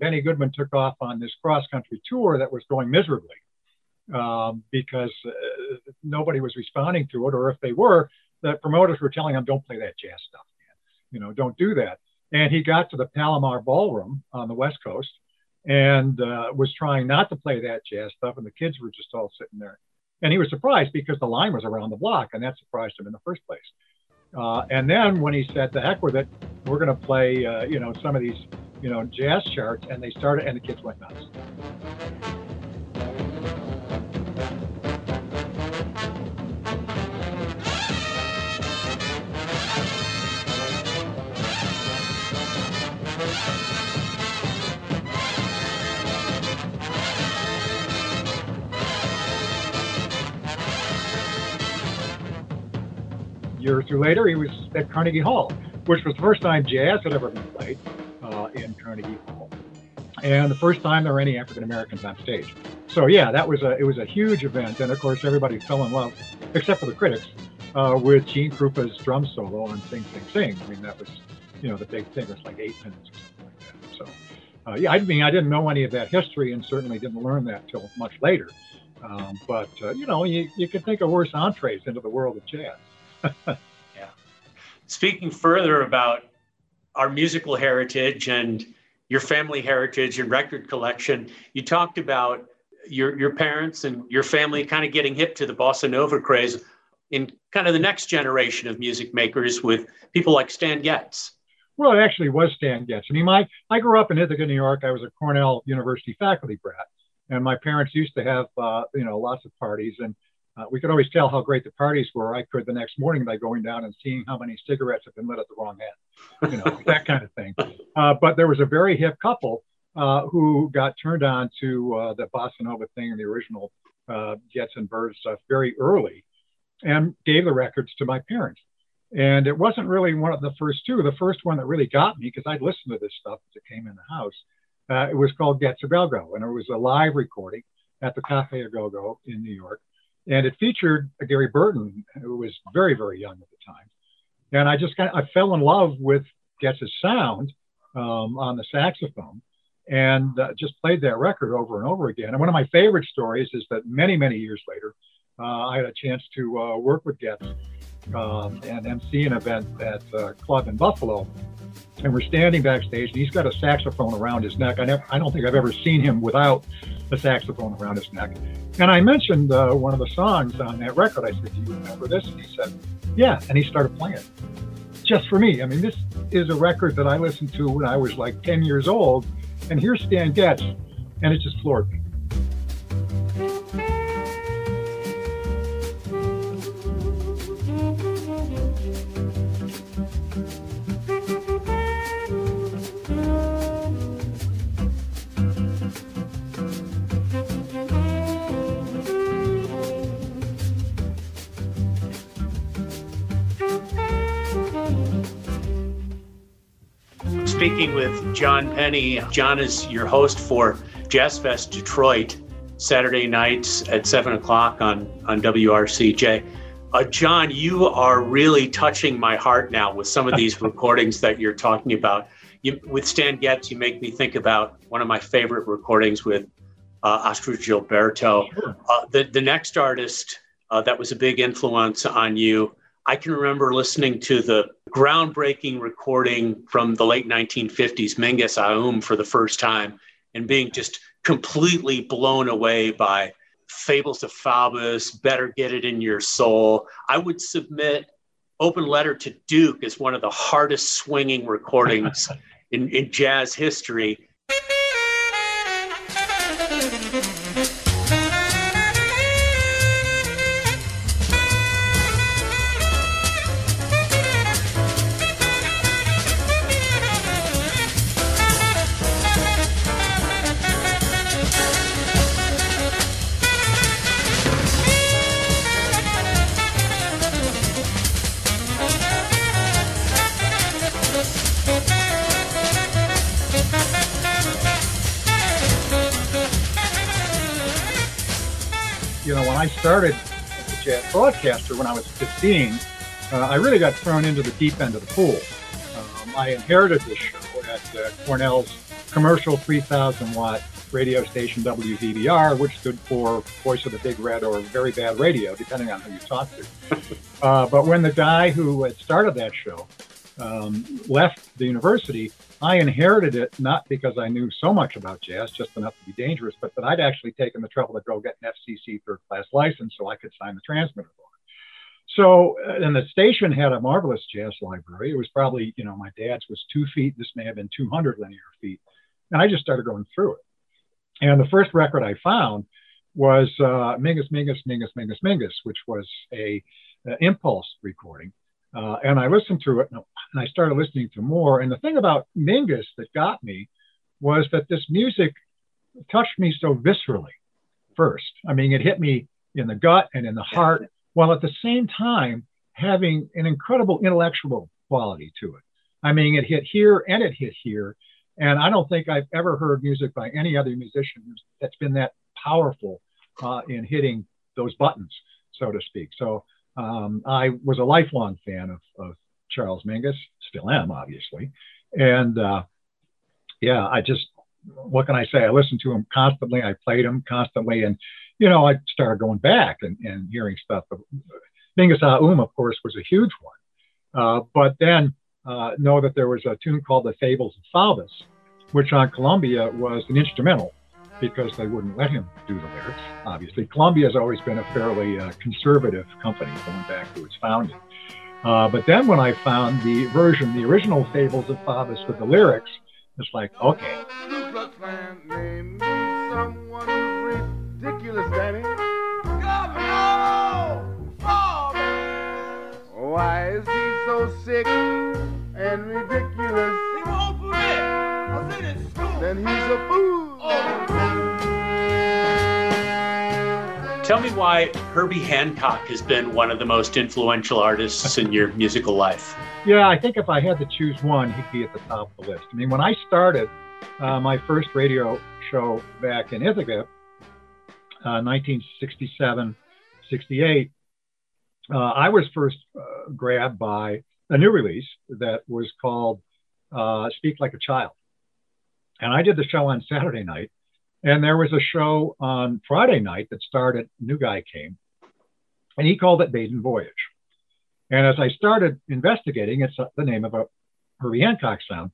Benny Goodman took off on this cross-country tour that was going miserably because nobody was responding to it, or if they were, the promoters were telling him, don't play that jazz stuff, man. You know, don't do that. And he got to the Palomar Ballroom on the West Coast and was trying not to play that jazz stuff, and the kids were just all sitting there. And he was surprised because the line was around the block, and that surprised him in the first place. And then when he said, the heck with it, we're going to play, you know, some of these, you know, jazz charts, and they started, and the kids went nuts. A year or two later, he was at Carnegie Hall, which was the first time jazz had ever been played in Carnegie Hall, and the first time there were any African Americans on stage. So yeah, that was a huge event, and of course everybody fell in love, except for the critics, with Gene Krupa's drum solo on Sing, Sing, Sing. I mean, that was, you know, the big thing. It was like 8 minutes or something like that. So yeah, I mean, I didn't know any of that history, and certainly didn't learn that till much later. But you know, you could think of worse entrees into the world of jazz. Yeah. Speaking further about our musical heritage and your family heritage and record collection, you talked about your parents and your family kind of getting hip to the bossa nova craze in kind of the next generation of music makers with people like Stan Getz. Well, it actually was Stan Getz. I mean, I grew up in Ithaca, New York. I was a Cornell University faculty brat, and my parents used to have you know, lots of parties, and we could always tell how great the parties were. I could the next morning by going down and seeing how many cigarettes had been lit at the wrong end, you know, that kind of thing. But there was a very hip couple who got turned on to the bossa nova thing and the original Getz and Byrd stuff very early, and gave the records to my parents. And it wasn't really one of the first two. The first one that really got me, because I'd listened to this stuff as it came in the house, it was called Getz Au Go Go, and it was a live recording at the Cafe Au Go Go in New York. And it featured Gary Burton, who was very, very young at the time. And I just kind of, I fell in love with Getz's sound on the saxophone, and just played that record over and over again. And one of my favorite stories is that many, many years later, I had a chance to work with Getz and MC an event at a club in Buffalo. And we're standing backstage, and he's got a saxophone around his neck. I don't think I've ever seen him without a saxophone around his neck. And I mentioned one of the songs on that record. I said, do you remember this? And he said, yeah. And he started playing just for me. I mean, this is a record that I listened to when I was like 10 years old. And here's Stan Getz, and it just floored me. Speaking with John Penny. John is your host for Jazz Fest Detroit, Saturday nights at 7 o'clock on WRCJ. John, you are really touching my heart now with some of these recordings that you're talking about. With Stan Getz, you make me think about one of my favorite recordings with Astrud Gilberto. Sure. The next artist that was a big influence on you, I can remember listening to the groundbreaking recording from the late 1950s, Mingus Ah Um, for the first time, and being just completely blown away by Fables of Faubus, Better Get It In Your Soul. I would submit Open Letter to Duke as one of the hardest swinging recordings in jazz history. I started as a jazz broadcaster when I was 15. I really got thrown into the deep end of the pool. I inherited this show at Cornell's commercial 3,000-watt radio station WVBR, which stood for Voice of the Big Red or Very Bad Radio, depending on who you talk to. But when the guy who had started that show left the university, I inherited it not because I knew so much about jazz, just enough to be dangerous, but that I'd actually taken the trouble to go get an FCC third-class license so I could sign the transmitter board. So, and the station had a marvelous jazz library. It was probably, you know, my dad's was 2 feet. This may have been 200 linear feet. And I just started going through it. And the first record I found was Mingus Mingus Mingus Mingus Mingus, which was an Impulse recording. And I listened to it, and I started listening to more. And the thing about Mingus that got me was that this music touched me so viscerally first. I mean, it hit me in the gut and in the heart, while at the same time having an incredible intellectual quality to it. I mean, it hit here and it hit here. And I don't think I've ever heard music by any other musician that's been that powerful in hitting those buttons, so to speak. So I was a lifelong fan of Charles Mingus, still am, obviously. And yeah, I just, what can I say? I listened to him constantly. I played him constantly. And, you know, I started going back and hearing stuff. Mingus Ah Um, of course, was a huge one. But then know that there was a tune called the Fables of Faubus, which on Columbia was an instrumental because they wouldn't let him do the lyrics, obviously. Columbia has always been a fairly conservative company going back to its founding. But then when I found the version, the original Fables of Faubus with the lyrics, it's like, okay. Name me someone who's ridiculous, Danny. Why is he so sick and ridiculous? He won't believe. I said it's school. Then he's a fool. Oh. Tell me why Herbie Hancock has been one of the most influential artists in your musical life. Yeah, I think if I had to choose one, he'd be at the top of the list. I mean, when I started my first radio show back in Ithaca, 1967, 68, I was first grabbed by a new release that was called Speak Like a Child. And I did the show on Saturday night. And there was a show on Friday night that started, new guy came, and he called it Maiden Voyage. And as I started investigating, it's the name of a Herbie Hancock sound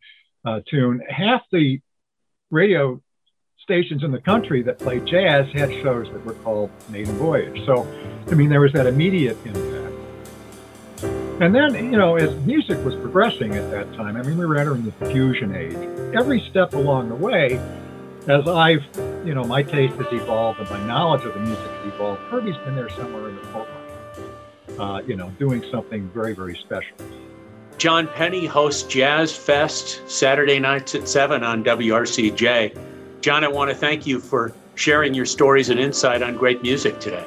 tune. Half the radio stations in the country that played jazz had shows that were called Maiden Voyage. So, I mean, there was that immediate impact. And then, you know, as music was progressing at that time, I mean, we were entering the fusion age. Every step along the way, as I've, you know, my taste has evolved and my knowledge of the music has evolved, Herbie's been there somewhere in the forefront, you know, doing something very, very special. John Penny hosts Jazz Fest Saturday nights at 7 on WRCJ. John, I want to thank you for sharing your stories and insight on great music today.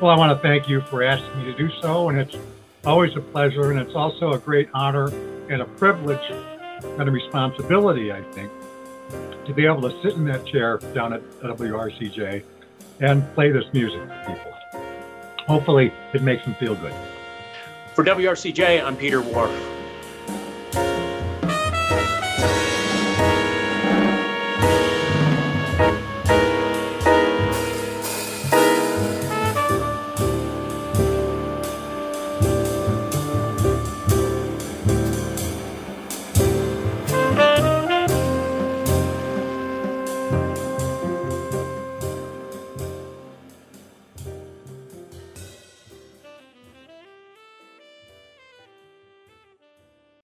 Well, I want to thank you for asking me to do so, and it's always a pleasure, and it's also a great honor and a privilege and a responsibility, I think, to be able to sit in that chair down at WRCJ and play this music for people. Hopefully, it makes them feel good. For WRCJ, I'm Peter Warren.